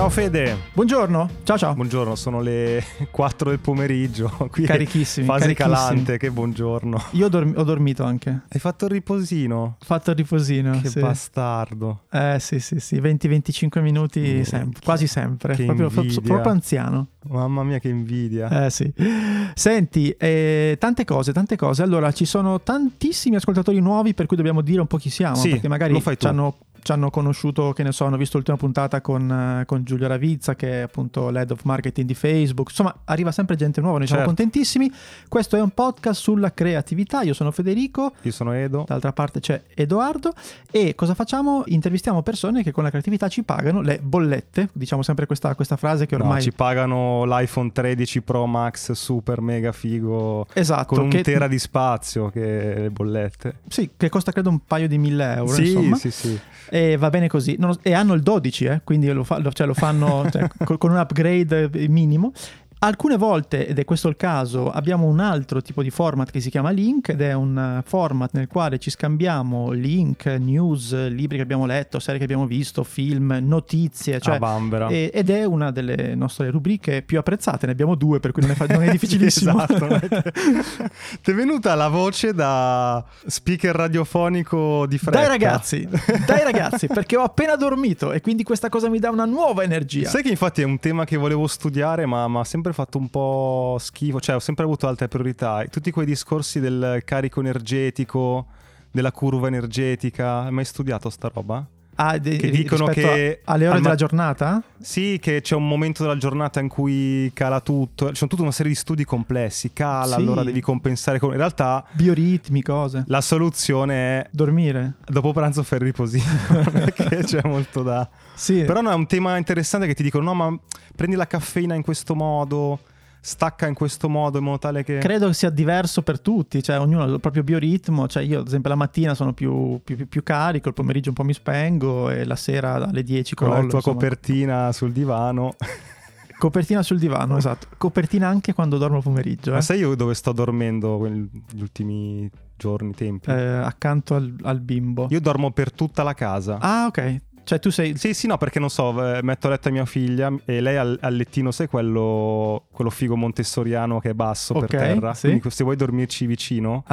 Ciao Fede. Buongiorno. Ciao ciao. Buongiorno, sono le 4 del pomeriggio. Qui carichissimi. Fase calante, che buongiorno. Io ho dormito anche. Hai fatto il riposino? Fatto il riposino, che sì. Bastardo. Sì, 20-25 minuti sempre, quasi sempre. Proprio anziano. Mamma mia che invidia. Sì. Senti, tante cose. Allora, ci sono tantissimi ascoltatori nuovi, per cui dobbiamo dire un po' chi siamo, sì, perché magari ci hanno conosciuto, che ne so, hanno visto l'ultima puntata con Giulia Ravizza, che è appunto l'head of marketing di Facebook. Insomma, arriva sempre gente nuova, noi siamo contentissimi. Questo è un podcast sulla creatività. Io sono Federico. Io sono Edo. D'altra parte c'è Edoardo. E cosa facciamo? Intervistiamo persone che con la creatività ci pagano le bollette. Diciamo sempre questa frase che ormai... No, ci pagano l'iPhone 13 Pro Max super mega figo. Esatto. Con un tera di spazio, che le bollette. Sì, che costa credo un paio di 1.000 euro, sì, insomma. Sì. E va bene così. E hanno il 12, quindi lo fanno con un upgrade minimo. Alcune volte, ed è questo il caso, abbiamo un altro tipo di format che si chiama Link, ed è un format nel quale ci scambiamo link, news, libri che abbiamo letto, serie che abbiamo visto, film, notizie, ed è una delle nostre rubriche più apprezzate. Ne abbiamo due, per cui non è difficilissimo. Esatto. Ti è venuta la voce da speaker radiofonico di fretta. Dai ragazzi, perché ho appena dormito e quindi questa cosa mi dà una nuova energia. Sai che infatti è un tema che volevo studiare, ma sempre fatto un po' schifo, cioè ho sempre avuto alte priorità. Tutti quei discorsi del carico energetico, della curva energetica. Hai mai studiato sta roba? Che dicono che alle ore della giornata? Sì, che c'è un momento della giornata in cui cala tutto. Ci sono tutta una serie di studi complessi. Cala, sì. Allora devi compensare con... In realtà bioritmi, cose. La soluzione è dormire. Dopo pranzo fare riposino. Perché c'è molto da... Sì. Però no, è un tema interessante, che ti dicono: no, ma prendi la caffeina in questo modo, stacca in questo modo, in modo tale che... Credo che sia diverso per tutti, cioè ognuno ha il proprio bioritmo. Cioè io ad esempio la mattina sono più carico, il pomeriggio un po' mi spengo e la sera alle 10 crollo. Con la tua copertina sul divano. Copertina sul divano, esatto. Copertina anche quando dormo il pomeriggio. Ma sai io dove sto dormendo gli ultimi giorni, tempi? Accanto al bimbo. Io dormo per tutta la casa. Ah, ok. Cioè tu sei... Sì, no, perché non so, metto a letto mia figlia e lei al lettino, sai quello figo montessoriano che è basso, okay, per terra, sì. Quindi se vuoi dormirci vicino,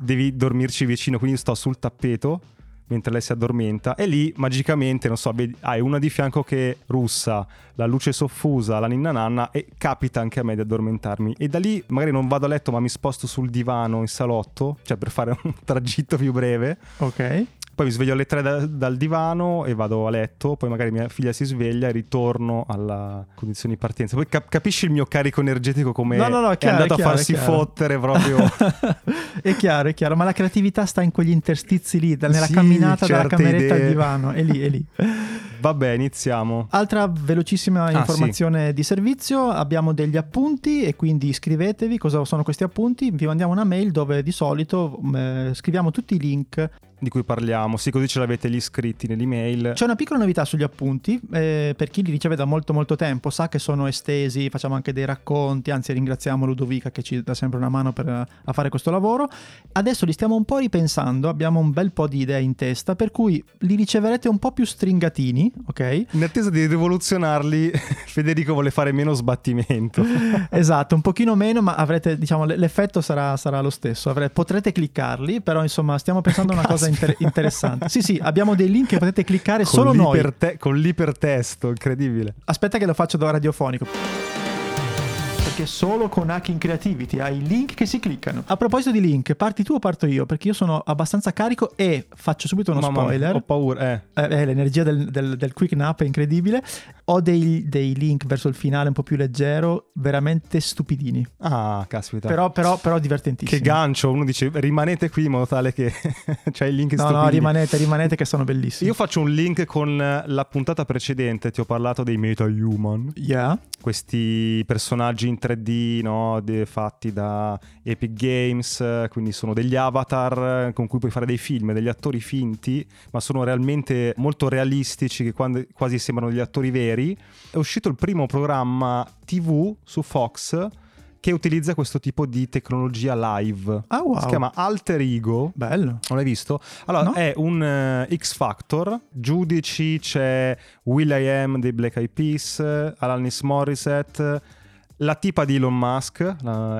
devi dormirci vicino, quindi sto sul tappeto mentre lei si addormenta e lì magicamente, non so, hai una di fianco che russa, la luce soffusa, la ninna nanna, e capita anche a me di addormentarmi. E da lì magari non vado a letto ma mi sposto sul divano in salotto, cioè per fare un tragitto più breve. Ok. Poi mi sveglio alle 3 dal divano e vado a letto, poi magari mia figlia si sveglia e ritorno alla condizione di partenza. Poi capisci il mio carico energetico come no, chiaro, è andato a farsi fottere proprio. È chiaro, ma la creatività sta in quegli interstizi lì, nella camminata dalla cameretta idee. Al divano, è lì. Vabbè, iniziamo. Altra velocissima informazione di servizio, abbiamo degli appunti e quindi iscrivetevi. Cosa sono questi appunti? Vi mandiamo una mail dove di solito scriviamo tutti i link di cui parliamo, sì, così ce l'avete gli iscritti nell'email. C'è una piccola novità sugli appunti, per chi li riceve da molto molto tempo sa che sono estesi, facciamo anche dei racconti, anzi ringraziamo Ludovica che ci dà sempre una mano a fare questo lavoro. Adesso li stiamo un po' ripensando, abbiamo un bel po' di idee in testa, per cui li riceverete un po' più stringatini, ok? In attesa di rivoluzionarli, Federico vuole fare meno sbattimento. Esatto, un pochino meno, ma avrete, diciamo, l'effetto sarà lo stesso, potrete cliccarli, però insomma stiamo pensando a una cosa interessante. Sì, abbiamo dei link che potete cliccare con solo noi. Con l'ipertesto, incredibile. Aspetta che lo faccio da radiofonico. Perché solo con Hacking Creativity hai i link che si cliccano. A proposito di link, parti tu o parto io? Perché io sono abbastanza carico e faccio subito uno spoiler. Ho paura, l'energia del quick nap è incredibile. Ho dei link verso il finale un po' più leggero, veramente stupidini. Ah, caspita. Però divertentissimi. Che gancio, uno dice rimanete qui in modo tale che c'è il link stupidini. No, rimanete che sono bellissimi. Io faccio un link con la puntata precedente, ti ho parlato dei Meta Human. Yeah. Questi personaggi in 3D, no, fatti da Epic Games, quindi sono degli avatar con cui puoi fare dei film, degli attori finti, ma sono realmente molto realistici, che quasi sembrano degli attori veri. È uscito il primo programma TV su Fox che utilizza questo tipo di tecnologia live. Ah, wow. Si chiama Alter Ego. Bello. Non l'hai visto? Allora, no? È un X Factor. Giudici c'è Will.i.am dei Black Eyed Peas, Alanis Morissette, la tipa di Elon Musk,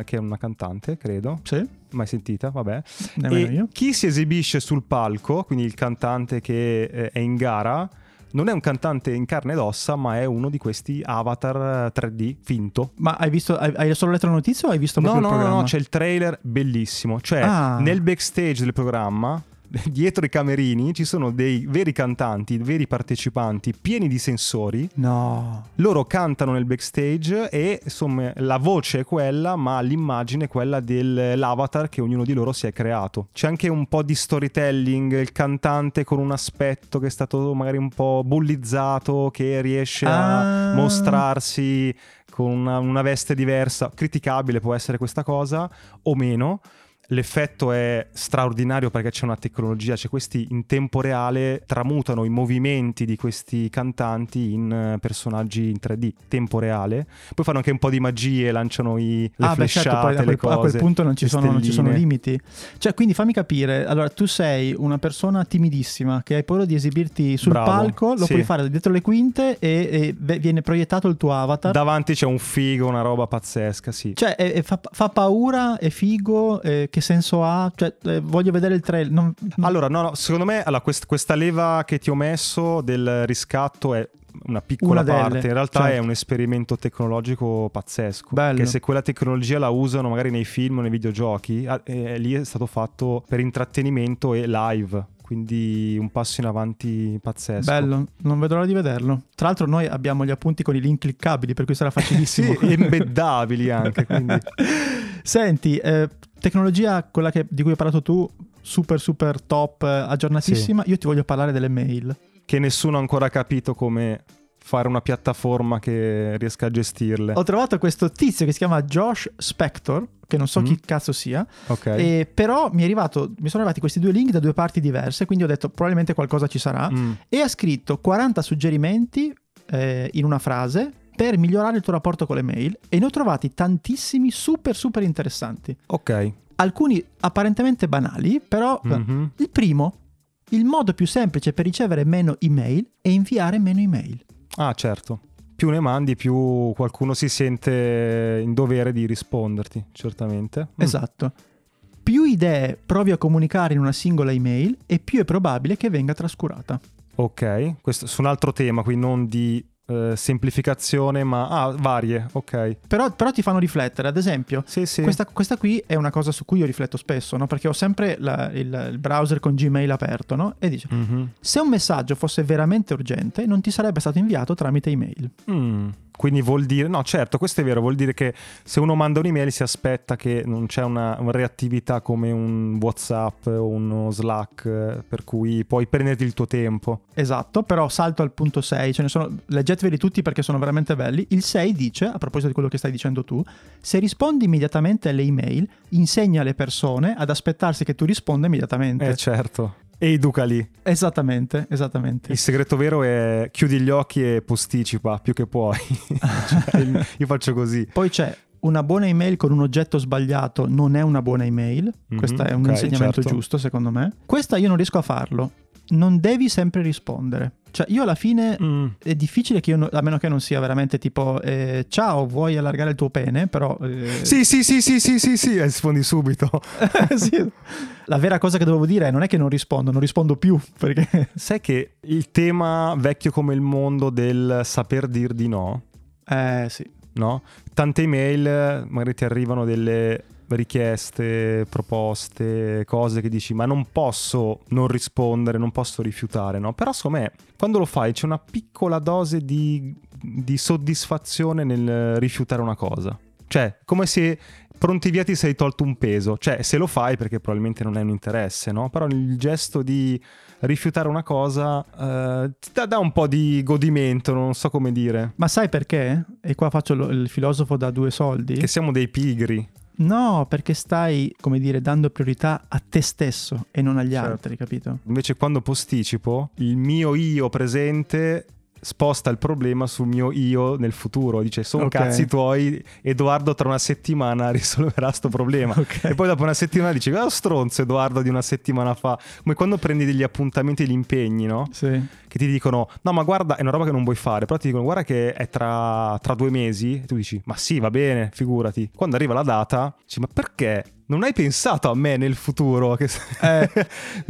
che è una cantante, credo. Sì. Mai sentita, vabbè. E chi si esibisce sul palco, quindi il cantante che è in gara, non è un cantante in carne ed ossa, ma è uno di questi avatar 3D finto. Ma hai visto, hai solo letto la notizia o hai visto proprio il programma? No, c'è il trailer bellissimo. Cioè, nel backstage del programma, dietro i camerini, ci sono dei veri cantanti, veri partecipanti pieni di sensori. No. Loro cantano nel backstage e insomma la voce è quella, ma l'immagine è quella dell'avatar che ognuno di loro si è creato. C'è anche un po' di storytelling, il cantante con un aspetto che è stato magari un po' bullizzato, che riesce a mostrarsi con una veste diversa. Criticabile può essere questa cosa o meno. L'effetto è straordinario perché c'è una tecnologia, cioè questi in tempo reale tramutano i movimenti di questi cantanti in personaggi in 3D, tempo reale. Poi fanno anche un po' di magie, lanciano le flashate, certo, le cose. A quel punto non ci sono limiti. Cioè, quindi fammi capire, allora tu sei una persona timidissima che hai paura di esibirti sul palco, lo puoi fare dietro le quinte e viene proiettato il tuo avatar. Davanti c'è un figo, una roba pazzesca, sì. Cioè fa paura, è figo, che senso ha? Cioè, voglio vedere il trailer. Allora, no, secondo me questa leva che ti ho messo del riscatto è una piccola parte, in realtà certo. È un esperimento tecnologico pazzesco. Bello. Che se quella tecnologia la usano magari nei film o nei videogiochi, lì è stato fatto per intrattenimento e live. Quindi un passo in avanti pazzesco. Bello, non vedo l'ora di vederlo. Tra l'altro noi abbiamo gli appunti con i link cliccabili, per cui sarà facilissimo. Sì, embeddabili anche. Quindi. Senti, tecnologia, quella di cui hai parlato tu, super top, aggiornatissima. Sì. Io ti voglio parlare delle mail. Che nessuno ha ancora capito come fare una piattaforma che riesca a gestirle. Ho trovato questo tizio che si chiama Josh Spector, che non so chi cazzo sia, okay. Però mi sono arrivati questi due link da due parti diverse, quindi ho detto probabilmente qualcosa ci sarà, e ha scritto 40 suggerimenti in una frase per migliorare il tuo rapporto con le mail, e ne ho trovati tantissimi super interessanti. Ok. Alcuni apparentemente banali, però il primo, il modo più semplice per ricevere meno email è inviare meno email. Ah, certo. Più ne mandi, più qualcuno si sente in dovere di risponderti, certamente. Esatto. Più idee provi a comunicare in una singola email e più è probabile che venga trascurata. Ok, questo su un altro tema, qui non di semplificazione, ma varie, ok. Però ti fanno riflettere, ad esempio. Sì. Questa qui è una cosa su cui io rifletto spesso, no? Perché ho sempre il browser con Gmail aperto, no? E dice, se un messaggio fosse veramente urgente, non ti sarebbe stato inviato tramite email. Quindi vuol dire, no, certo, questo è vero, vuol dire che se uno manda un'email si aspetta che non c'è una reattività come un WhatsApp o uno Slack, per cui puoi prenderti il tuo tempo. Esatto, però salto al punto 6, ce ne sono, leggetevi tutti perché sono veramente belli. Il 6 dice, a proposito di quello che stai dicendo tu, se rispondi immediatamente alle email, insegna alle persone ad aspettarsi che tu risponda immediatamente. Certo. Educali. Esattamente. Il segreto vero è chiudi gli occhi e posticipa più che puoi. Cioè, io faccio così. Poi c'è una buona email con un oggetto sbagliato non è una buona email. Questo è un insegnamento giusto, secondo me. Questa io non riesco a farlo. Non devi sempre rispondere. Cioè io alla fine è difficile che io, a meno che non sia veramente tipo ciao, vuoi allargare il tuo pene, però sì, rispondi subito. Sì. La vera cosa che dovevo dire è non è che non rispondo più, perché sai che il tema vecchio come il mondo del saper dir di no. Sì. No? Tante email magari ti arrivano delle richieste, proposte, cose che dici ma non posso non rispondere, non posso rifiutare, no? Però secondo me quando lo fai c'è una piccola dose di soddisfazione nel rifiutare una cosa, cioè come se pronti via ti sei tolto un peso, cioè se lo fai perché probabilmente non è un interesse, no? Però il gesto di rifiutare una cosa ti dà un po' di godimento, non so come dire. Ma sai perché? E qua faccio il filosofo da due soldi. Che siamo dei pigri. No, perché stai, come dire, dando priorità a te stesso e non agli altri, capito? Invece quando posticipo, il mio io presente sposta il problema sul mio io nel futuro, dice sono okay, cazzi tuoi, Edoardo tra una settimana risolverà sto problema, okay. E poi dopo una settimana dici oh, stronzo Edoardo di una settimana fa, come quando prendi degli appuntamenti e gli impegni, no? Sì. Che ti dicono no ma guarda è una roba che non vuoi fare, però ti dicono guarda che è tra 2 mesi e tu dici ma sì va bene figurati, quando arriva la data dici ma perché non hai pensato a me nel futuro che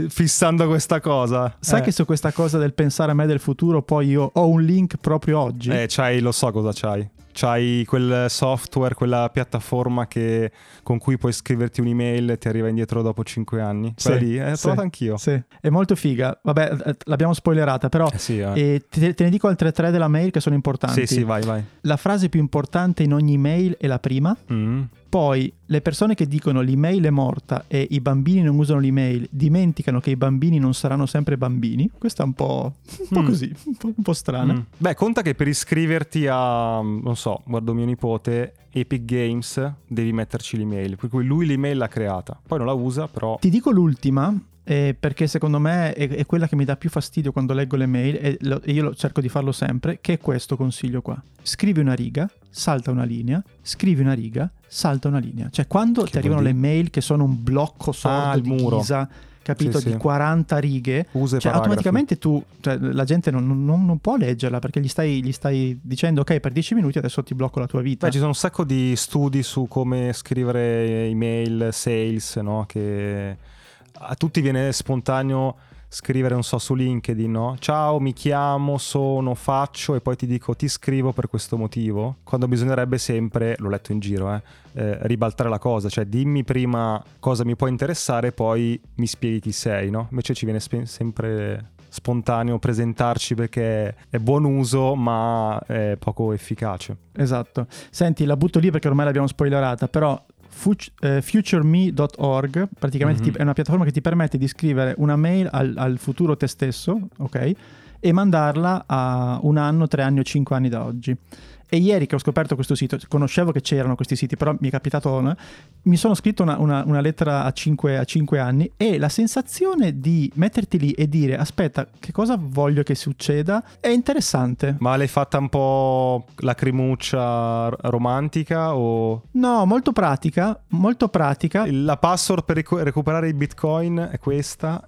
fissando questa cosa? Sai che su questa cosa del pensare a me del futuro poi io ho un link proprio oggi. C'hai, lo so cosa c'hai. C'hai quel software, quella piattaforma che, con cui puoi scriverti un'email e ti arriva indietro dopo 5 anni. Quella sì, lì, l'ho trovata anch'io. Sì. È molto figa. Vabbè, l'abbiamo spoilerata, però te ne dico altre 3 della mail che sono importanti. Sì, sì, vai, vai. La frase più importante in ogni mail è la prima. Mm. Poi le persone che dicono l'email è morta e i bambini non usano l'email dimenticano che i bambini non saranno sempre bambini. Questa è un po' così, un po' strana. Mm. Beh, conta che per iscriverti a, non so, guardo mio nipote, Epic Games, devi metterci l'email. Per cui lui l'email l'ha creata, poi non la usa però... Ti dico l'ultima... perché secondo me è quella che mi dà più fastidio quando leggo le mail e io cerco di farlo sempre, che è questo consiglio qua: scrivi una riga, salta una linea, scrivi una riga, salta una linea. Cioè quando che ti arrivano le mail che sono un blocco sordo di muro. Ghisa, capito, sì, di sì. 40 righe, cioè, automaticamente tu, cioè, la gente non può leggerla perché gli stai dicendo ok per 10 minuti adesso ti blocco la tua vita. Beh, ci sono un sacco di studi su come scrivere email sales, no? Che a tutti viene spontaneo scrivere, non so, su LinkedIn, no? Ciao, mi chiamo, sono, faccio, e poi ti dico ti scrivo per questo motivo, quando bisognerebbe sempre, l'ho letto in giro, ribaltare la cosa, cioè dimmi prima cosa mi può interessare, poi mi spieghi chi sei, no? Invece ci viene sempre spontaneo presentarci perché è buon uso ma è poco efficace. Esatto. Senti, la butto lì perché ormai l'abbiamo spoilerata, però futureme.org praticamente è una piattaforma che ti permette di scrivere una mail al futuro te stesso, ok? E mandarla a 1 anno, 3 anni o 5 anni da oggi. E ieri che ho scoperto questo sito, conoscevo che c'erano questi siti, però mi è capitato, no? Mi sono scritto una lettera a 5 anni e la sensazione di metterti lì e dire aspetta, che cosa voglio che succeda è interessante. Ma l'hai fatta un po' lacrimuccia romantica o... No, molto pratica. La password per recuperare i bitcoin è questa.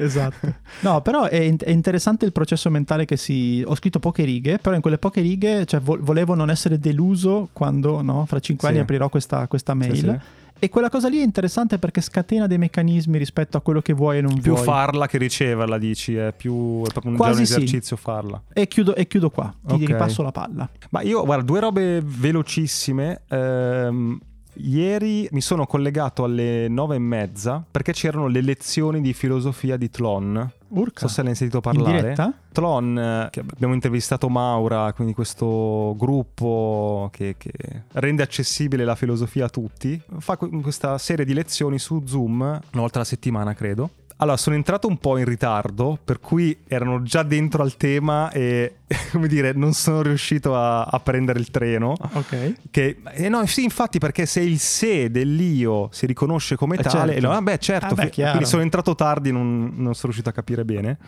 Esatto. No, però è interessante il processo mentale che si... Ho scritto poche righe, però in quelle poche righe, cioè volevo non essere deluso quando, no, fra 5 anni aprirò questa mail. Sì, sì. E quella cosa lì è interessante perché scatena dei meccanismi rispetto a quello che vuoi e non più vuoi. Più farla che riceverla, dici, è proprio un esercizio farla. E chiudo qua, ti ripasso la palla. Ma io, guarda, 2 robe velocissime. Ieri mi sono collegato alle 9:30 perché c'erano le lezioni di filosofia di Tlon. Urca. Non so se l'hai sentito parlare. Tlon, che abbiamo intervistato Maura, quindi questo gruppo che rende accessibile la filosofia a tutti, fa questa serie di lezioni su Zoom 1 volta alla settimana, credo. Allora, sono entrato un po' in ritardo, per cui erano già dentro al tema e, come dire, non sono riuscito a prendere il treno. Ok. Infatti, perché se il sé dell'io si riconosce come tale... Certo. Quindi sono entrato tardi, non sono riuscito a capire bene.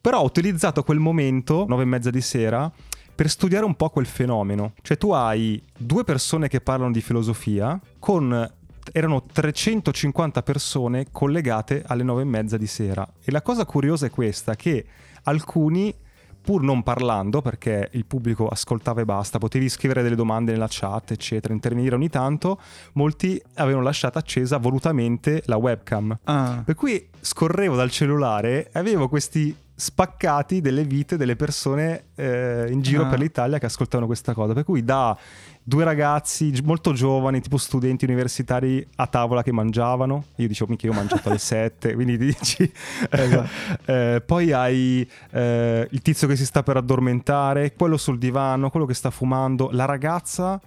Però ho utilizzato quel momento, 9:30 di sera, per studiare un po' quel fenomeno. Cioè, tu hai 2 persone che parlano di filosofia con... Erano 350 persone collegate alle 9:30 di sera. E la cosa curiosa è questa, che alcuni, pur non parlando, perché il pubblico ascoltava e basta, potevi scrivere delle domande nella chat, eccetera, intervenire ogni tanto, molti avevano lasciato accesa volutamente la webcam. Ah. Per cui scorrevo dal cellulare e avevo questi... spaccati delle vite delle persone in giro per l'Italia che ascoltavano questa cosa, per cui da 2 ragazzi molto giovani, tipo studenti universitari a tavola che mangiavano, io dicevo mica io ho mangiato alle 7, quindi dici esatto. Poi hai il tizio che si sta per addormentare, quello sul divano, quello che sta fumando, la ragazza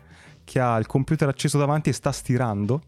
che ha il computer acceso davanti e sta stirando.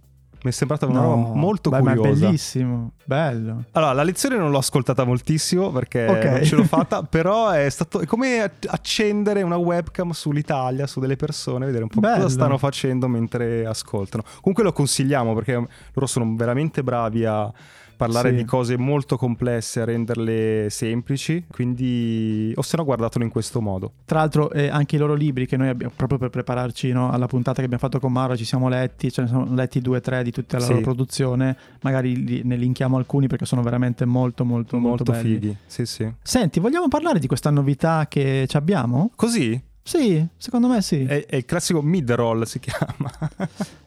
Mi è sembrata una roba molto curiosa. Ma è bellissimo, bello. Allora, la lezione non l'ho ascoltata moltissimo perché non ce l'ho fatta, però è come accendere una webcam sull'Italia, su delle persone, vedere un po' cosa stanno facendo mentre ascoltano. Comunque lo consigliamo perché loro sono veramente bravi a parlare di cose molto complesse, renderle semplici, quindi o se no guardatelo in questo modo. Tra l'altro anche i loro libri che noi abbiamo, proprio per prepararci, no, alla puntata che abbiamo fatto con Maura, ci siamo letti, ce ne sono letti 2 o 3 di tutta la loro produzione, magari ne linkiamo alcuni perché sono veramente molto belli. Fighi. Sì. Senti, vogliamo parlare di questa novità che ci abbiamo? Così? Sì, secondo me sì. È il classico mid-roll, si chiama.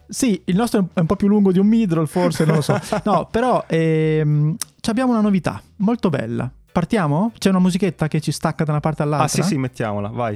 Sì, il nostro è un po' più lungo di un mid-roll, forse, non lo so. No, però abbiamo una novità molto bella. Partiamo? C'è una musichetta che ci stacca da una parte all'altra? Ah sì, mettiamola, vai.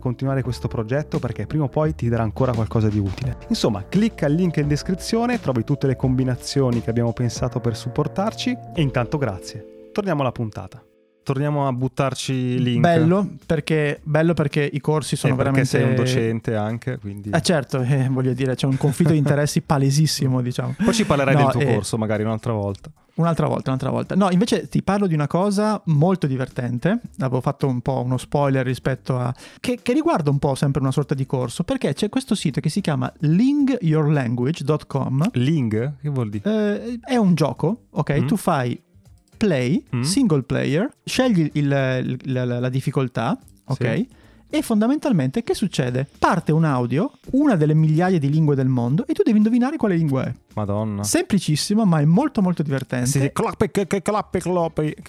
continuare questo progetto perché prima o poi ti darà ancora qualcosa di utile. Insomma, clicca al link in descrizione, trovi tutte le combinazioni che abbiamo pensato per supportarci e intanto grazie. Torniamo alla puntata. Torniamo a buttarci link. Bello perché i corsi sono veramente... Perché sei un docente anche, quindi... certo, voglio dire, c'è un conflitto di interessi palesissimo, diciamo. Poi ci parlerai del tuo corso magari un'altra volta. No, invece ti parlo di una cosa molto divertente, avevo fatto un po' uno spoiler rispetto a... che riguarda un po' sempre una sorta di corso, perché c'è questo sito che si chiama Lingyourlanguage.com. Ling? Che vuol dire? È un gioco, ok? Tu fai... play, single player, scegli la difficoltà, ok? Sì. E fondamentalmente che succede? Parte un audio, una delle migliaia di lingue del mondo, e tu devi indovinare quale lingua è. Madonna. Semplicissimo, ma è molto molto divertente. Sì, che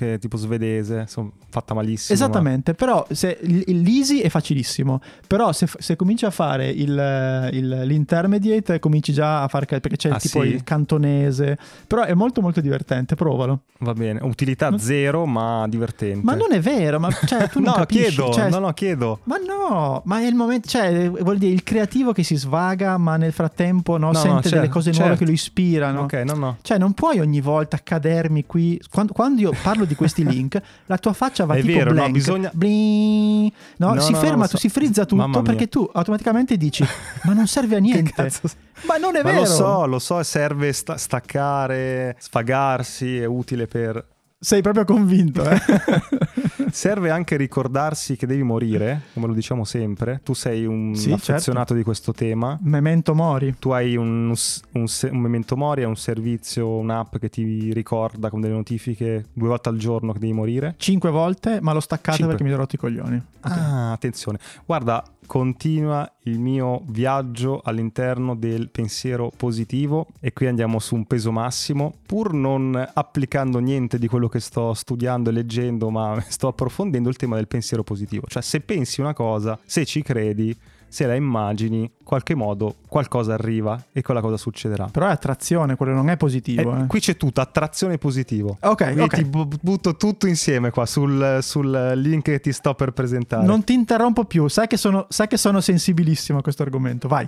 è tipo svedese, insomma, fatta malissimo. Esattamente, ma... però se l'easy è facilissimo, però se cominci a fare l'intermediate cominci già a far perché c'è il cantonese, però è molto molto divertente, provalo. Va bene, utilità zero ma divertente. Ma non è vero, ma cioè tu non capisci. No, chiedo. Ma no, ma è il momento, cioè vuol dire il creativo che si svaga, ma nel frattempo sente delle cose nuove che lo ispirano. Ok, no. Cioè non puoi ogni volta cadermi qui quando io parlo di questi link, la tua faccia va è tipo vero, blank. No, bisogna... Bling, no, si ferma, tu so. Si frizza tutto perché tu automaticamente dici "Ma non serve a niente". Cazzo... Ma non è vero. Lo so, serve staccare, sfagarsi, è utile per... Sei proprio convinto, eh? Serve anche ricordarsi che devi morire, come lo diciamo sempre. Tu sei un affezionato di questo tema. Memento mori. Tu hai un memento mori, è un servizio, un'app che ti ricorda con delle notifiche 2 volte al giorno che devi morire. 5 volte, ma l'ho staccata 5. Perché mi ero rotto i coglioni. Okay. Ah, attenzione. Guarda, continua il mio viaggio all'interno del pensiero positivo e qui andiamo su un peso massimo, pur non applicando niente di quello che sto studiando e leggendo, ma sto approfondendo il tema del pensiero positivo, cioè se pensi una cosa, se ci credi, se la immagini, in qualche modo qualcosa arriva e quella cosa succederà. Però è attrazione, quello non è positivo. Qui c'è tutto, attrazione positivo. Ok. Ti butto tutto insieme qua sul link che ti sto per presentare. Non ti interrompo più, sai che sono sensibilissimo a questo argomento, vai.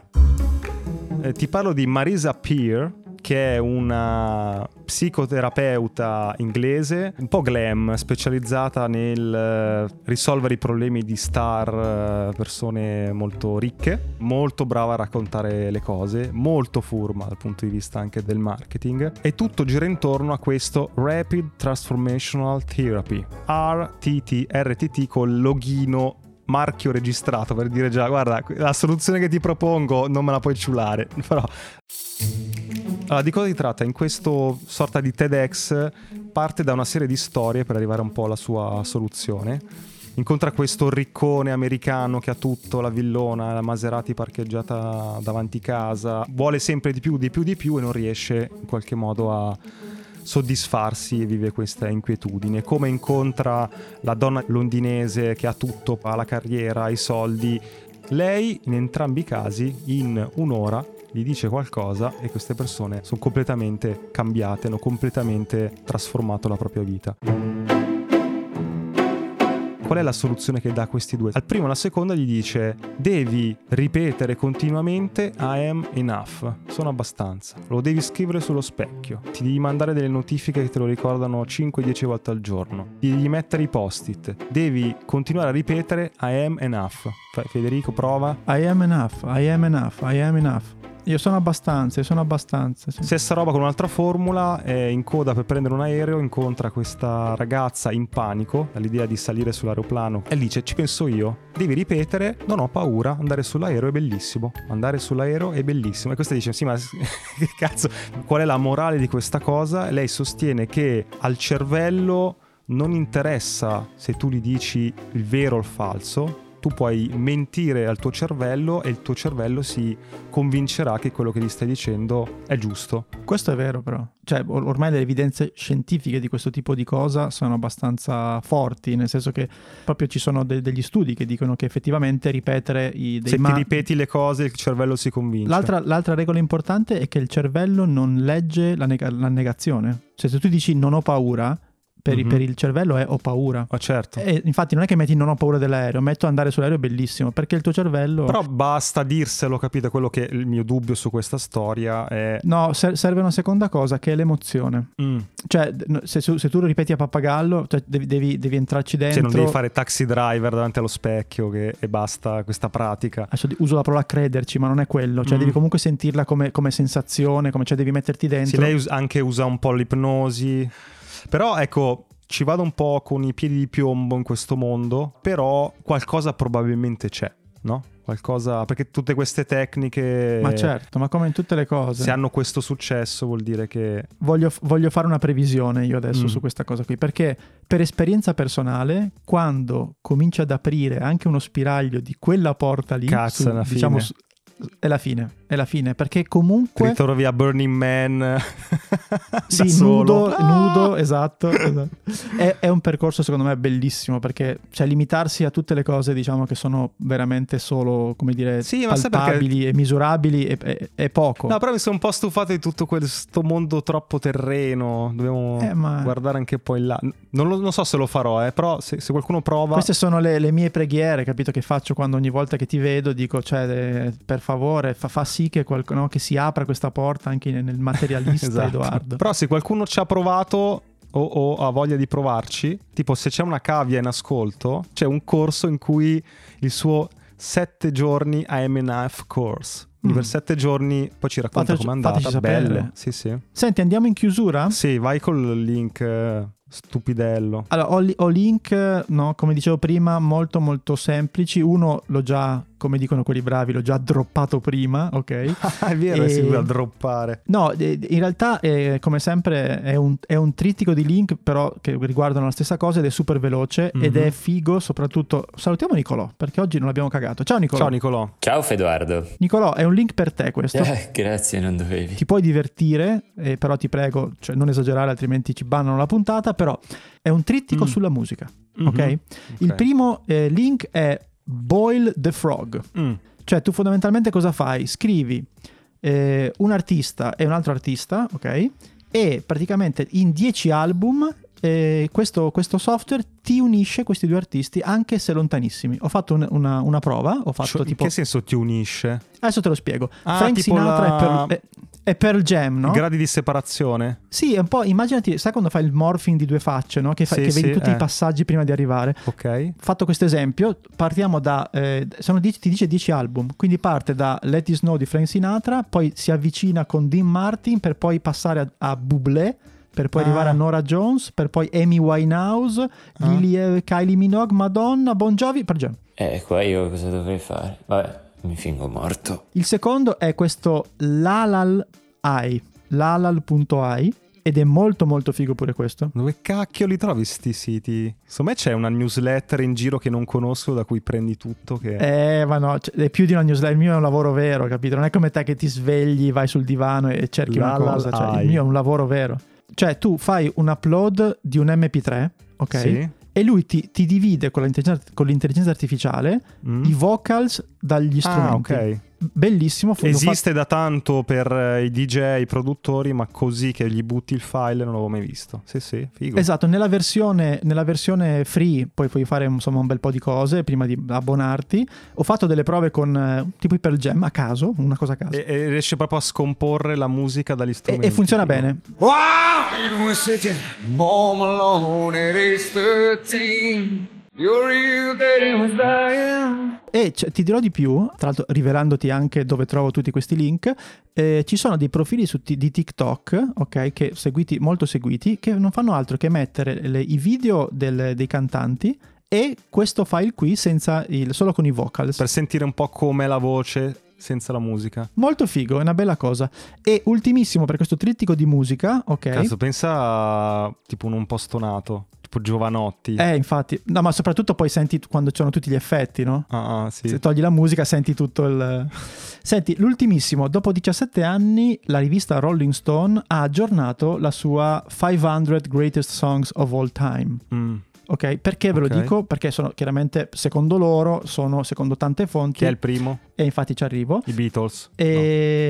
Ti parlo di Marisa Peer, che è una psicoterapeuta inglese, un po' glam, specializzata nel risolvere i problemi di star, persone molto ricche, molto brava a raccontare le cose, molto furba dal punto di vista anche del marketing, e tutto gira intorno a questo Rapid Transformational Therapy, RTT col loghino marchio registrato per dire già guarda la soluzione che ti propongo non me la puoi ciulare, però... Allora, di cosa si tratta? In questo sorta di TEDx parte da una serie di storie per arrivare un po' alla sua soluzione. Incontra questo riccone americano che ha tutto, la villona, la Maserati parcheggiata davanti casa, vuole sempre di più e non riesce in qualche modo a soddisfarsi e vive questa inquietudine. Come incontra la donna londinese che ha tutto, ha la carriera, i soldi, Lei, in entrambi i casi, in un'ora gli dice qualcosa e queste persone sono completamente cambiate, hanno completamente trasformato la propria vita. Qual è la soluzione che dà questi due? Al primo e alla seconda gli dice: devi ripetere continuamente I am enough, sono abbastanza. Lo devi scrivere sullo specchio, ti devi mandare delle notifiche che te lo ricordano 5-10 volte al giorno, ti devi mettere i post-it, devi continuare a ripetere I am enough. Federico, prova. I am enough, I am enough, I am enough. Io sono abbastanza, io sono abbastanza. Sì. Stessa roba con un'altra formula, è in coda per prendere un aereo, incontra questa ragazza in panico all'idea di salire sull'aeroplano e dice: ci penso io, devi ripetere, non ho paura, andare sull'aereo è bellissimo, andare sull'aereo è bellissimo. E questa dice: sì, ma che cazzo, qual è la morale di questa cosa? E lei sostiene che al cervello non interessa se tu gli dici il vero o il falso. Tu puoi mentire al tuo cervello e il tuo cervello si convincerà che quello che gli stai dicendo è giusto. Questo è vero, però. Cioè, ormai le evidenze scientifiche di questo tipo di cosa sono abbastanza forti, nel senso che proprio ci sono degli studi che dicono che effettivamente ripetere ti ripeti le cose il cervello si convince. L'altra regola importante è che il cervello non legge la negazione. Cioè, se tu dici non ho paura, per il cervello è ho paura. Oh, certo. E infatti non è che metti non ho paura dell'aereo, metto andare sull'aereo è bellissimo, perché il tuo cervello... Però basta dirselo, capito? Quello che il mio dubbio su questa storia è... No, serve una seconda cosa che è l'emozione. Mm. Cioè se tu lo ripeti a pappagallo, cioè, devi entrarci dentro. Cioè non devi fare taxi driver davanti allo specchio e basta questa pratica. Adesso uso la parola crederci, ma non è quello. Cioè devi comunque sentirla come sensazione, come, cioè devi metterti dentro. Sì, lei anche usa un po' l'ipnosi... Però ecco, ci vado un po' con i piedi di piombo in questo mondo, però qualcosa probabilmente c'è, no? Qualcosa, perché tutte queste tecniche... Ma certo, ma come in tutte le cose. Se hanno questo successo vuol dire che... Voglio fare una previsione io adesso su questa cosa qui, perché per esperienza personale, quando cominci ad aprire anche uno spiraglio di quella porta lì... Cazzo, alla fine. Diciamo, è la fine, perché comunque ti ritrovi a Burning Man sì, nudo, esatto. È un percorso secondo me bellissimo, perché cioè limitarsi a tutte le cose diciamo che sono veramente solo, come dire, sì, palpabili perché... e misurabili è poco. No, però mi sono un po' stufato di tutto questo mondo troppo terreno, dobbiamo guardare anche poi là. Non so se lo farò, però se qualcuno prova... Queste sono le mie preghiere, capito, che faccio quando ogni volta che ti vedo dico, cioè, per favore, fa sì che qualcuno che si apra questa porta anche nel materialista. Esatto. Edoardo. Però se qualcuno ci ha provato o ha voglia di provarci, tipo se c'è una cavia in ascolto, c'è un corso in cui il suo 7 giorni I am enough course. Per 7 giorni poi ci racconta come è andata. Bello. Sì. Senti, andiamo in chiusura? Sì, vai col link stupidello. Allora, ho link, no, come dicevo prima, molto molto semplici. Uno l'ho già, come dicono quelli bravi, l'ho già droppato prima, ok? È vero, si può droppare. No, in realtà come sempre è un trittico di link, però che riguardano la stessa cosa ed è super veloce ed è figo, soprattutto. Salutiamo Nicolò, perché oggi non l'abbiamo cagato. Ciao Nicolò. Ciao Nicolò. Ciao Edoardo. Nicolò, è un link per te questo. Grazie, non dovevi. Ti puoi divertire, però ti prego, cioè, non esagerare, altrimenti ci bannano la puntata. Però è un trittico sulla musica, ok? Il primo link è Boil the Frog. Cioè tu fondamentalmente cosa fai? Scrivi un artista e un altro artista, ok? E praticamente in 10 album questo software ti unisce questi due artisti anche se lontanissimi. Ho fatto una prova, ho fatto cioè, tipo... In che senso ti unisce? Adesso te lo spiego. Frank Sinatra è Pearl Jam, no? I gradi di separazione. Sì, è un po', immaginati, sai quando fai il morphing di due facce, no? Che vedi tutti i passaggi prima di arrivare. Ok. Fatto questo esempio, partiamo da ti dice 10 album, quindi parte da Let It Snow di Frank Sinatra, poi si avvicina con Dean Martin per poi passare a Bublé, per poi arrivare a Nora Jones, per poi Amy Winehouse, Kylie Minogue, Madonna, Bon Jovi, Pearl Jam. Qua io cosa dovrei fare? Vabbè. Mi fingo morto. Il secondo è questo lalal.ai ed è molto molto figo pure questo. Dove cacchio li trovi sti siti? Secondo me c'è una newsletter in giro che non conosco da cui prendi tutto che... ma no, è più di una newsletter, il mio è un lavoro vero, capito? Non è come te che ti svegli, vai sul divano e cerchi una cosa, cioè, il mio è un lavoro vero. Cioè tu fai un upload di un MP3, ok? Sì. e lui ti divide con l'intelligenza artificiale i vocals dagli strumenti. Ah, ok. Bellissimo. Esiste da tanto per i DJ, i produttori, ma così che gli butti il file non l'avevo mai visto. Sì, sì, figo. Esatto, nella versione free poi puoi fare insomma un bel po' di cose prima di abbonarti. Ho fatto delle prove con tipo Pearl Jam a caso, una cosa a caso. E riesce proprio a scomporre la musica dagli strumenti. E funziona bene. E ti dirò di più, tra l'altro rivelandoti anche dove trovo tutti questi link, ci sono dei profili di TikTok, ok, che molto seguiti, che non fanno altro che mettere i video dei cantanti e questo file qui solo con i vocals, per sentire un po' com'è la voce senza la musica. Molto figo, è una bella cosa. E ultimissimo per questo trittico di musica, ok. Cazzo, pensa a tipo un po' stonato, tipo Giovanotti. Infatti. No, ma soprattutto poi senti quando ci sono tutti gli effetti, no? Sì. Se togli la musica senti tutto il... Senti, l'ultimissimo, dopo 17 anni la rivista Rolling Stone ha aggiornato la sua 500 Greatest Songs of All Time. Ok, perché ve lo dico? Perché sono chiaramente, secondo loro, secondo tante fonti. Chi è il primo? E infatti ci arrivo. I Beatles?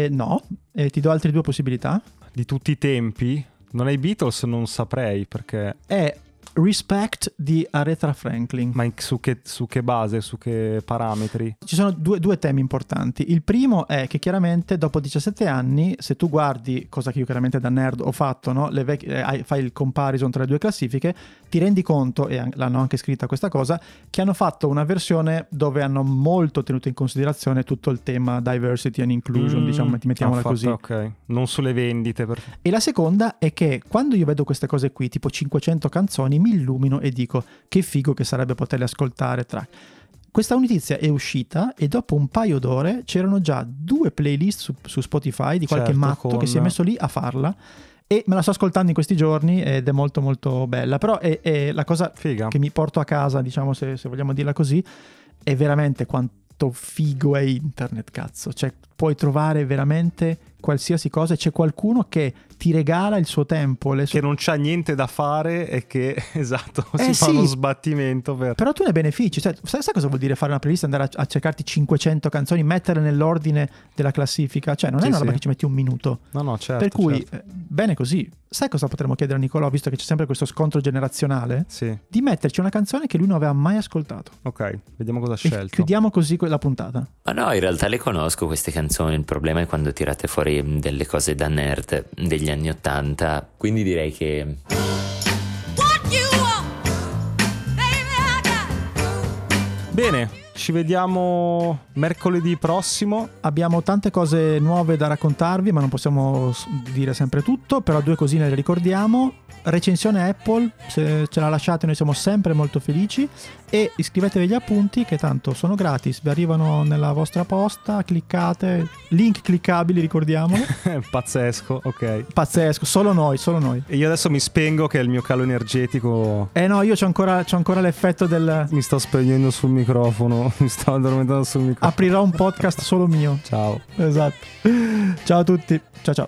No, ti do altre due possibilità. Di tutti i tempi? Non è i Beatles, non saprei perché... È Respect di Aretha Franklin. Ma su che base, su che parametri? Ci sono due temi importanti. Il primo è che chiaramente dopo 17 anni, se tu guardi, cosa che io chiaramente da nerd ho fatto, no? Fai il comparison tra le due classifiche, ti rendi conto, e l'hanno anche scritta questa cosa, che hanno fatto una versione dove hanno molto tenuto in considerazione tutto il tema diversity and inclusion, diciamo, mettiamola così. Ok, non sulle vendite. E la seconda è che quando io vedo queste cose qui, tipo 500 canzoni, mi illumino e dico che figo che sarebbe poterle ascoltare track. Questa notizia è uscita e dopo un paio d'ore c'erano già due playlist su Spotify di qualche matto che si è messo lì a farla, e me la sto ascoltando in questi giorni ed è molto molto bella. Però è la cosa figa che mi porto a casa, diciamo, se vogliamo dirla così, è veramente quanto figo è internet, cazzo. Cioè puoi trovare veramente qualsiasi cosa, c'è qualcuno che ti regala il suo tempo, che non c'ha niente da fare e che fa uno sbattimento però tu ne benefici. Cioè, sai cosa vuol dire fare una playlist, andare a cercarti 500 canzoni, mettere nell'ordine della classifica? Cioè non è una roba che ci metti un minuto, no, certo, per cui bene così. Sai cosa potremmo chiedere a Nicolò, visto che c'è sempre questo scontro generazionale, di metterci una canzone che lui non aveva mai ascoltato? Ok, vediamo cosa ha scelto e chiudiamo così la puntata. Ma no, in realtà le conosco queste canzoni, il problema è quando tirate fuori delle cose da nerd degli anni 80, quindi direi che bene. Ci vediamo mercoledì prossimo. Abbiamo tante cose nuove da raccontarvi, ma non possiamo dire sempre tutto, però due cosine le ricordiamo. Recensione Apple, se ce la lasciate noi siamo sempre molto felici, e iscrivetevi agli appunti che tanto sono gratis, vi arrivano nella vostra posta, cliccate, link cliccabili, ricordiamolo. Pazzesco, ok. Pazzesco, solo noi. E io adesso mi spengo che è il mio calo energetico. No, io c'ho ancora l'effetto del... Mi sto spegnendo sul microfono, mi sto addormentando sul microfono. Aprirò un podcast solo mio. Ciao. Esatto. Ciao a tutti. Ciao.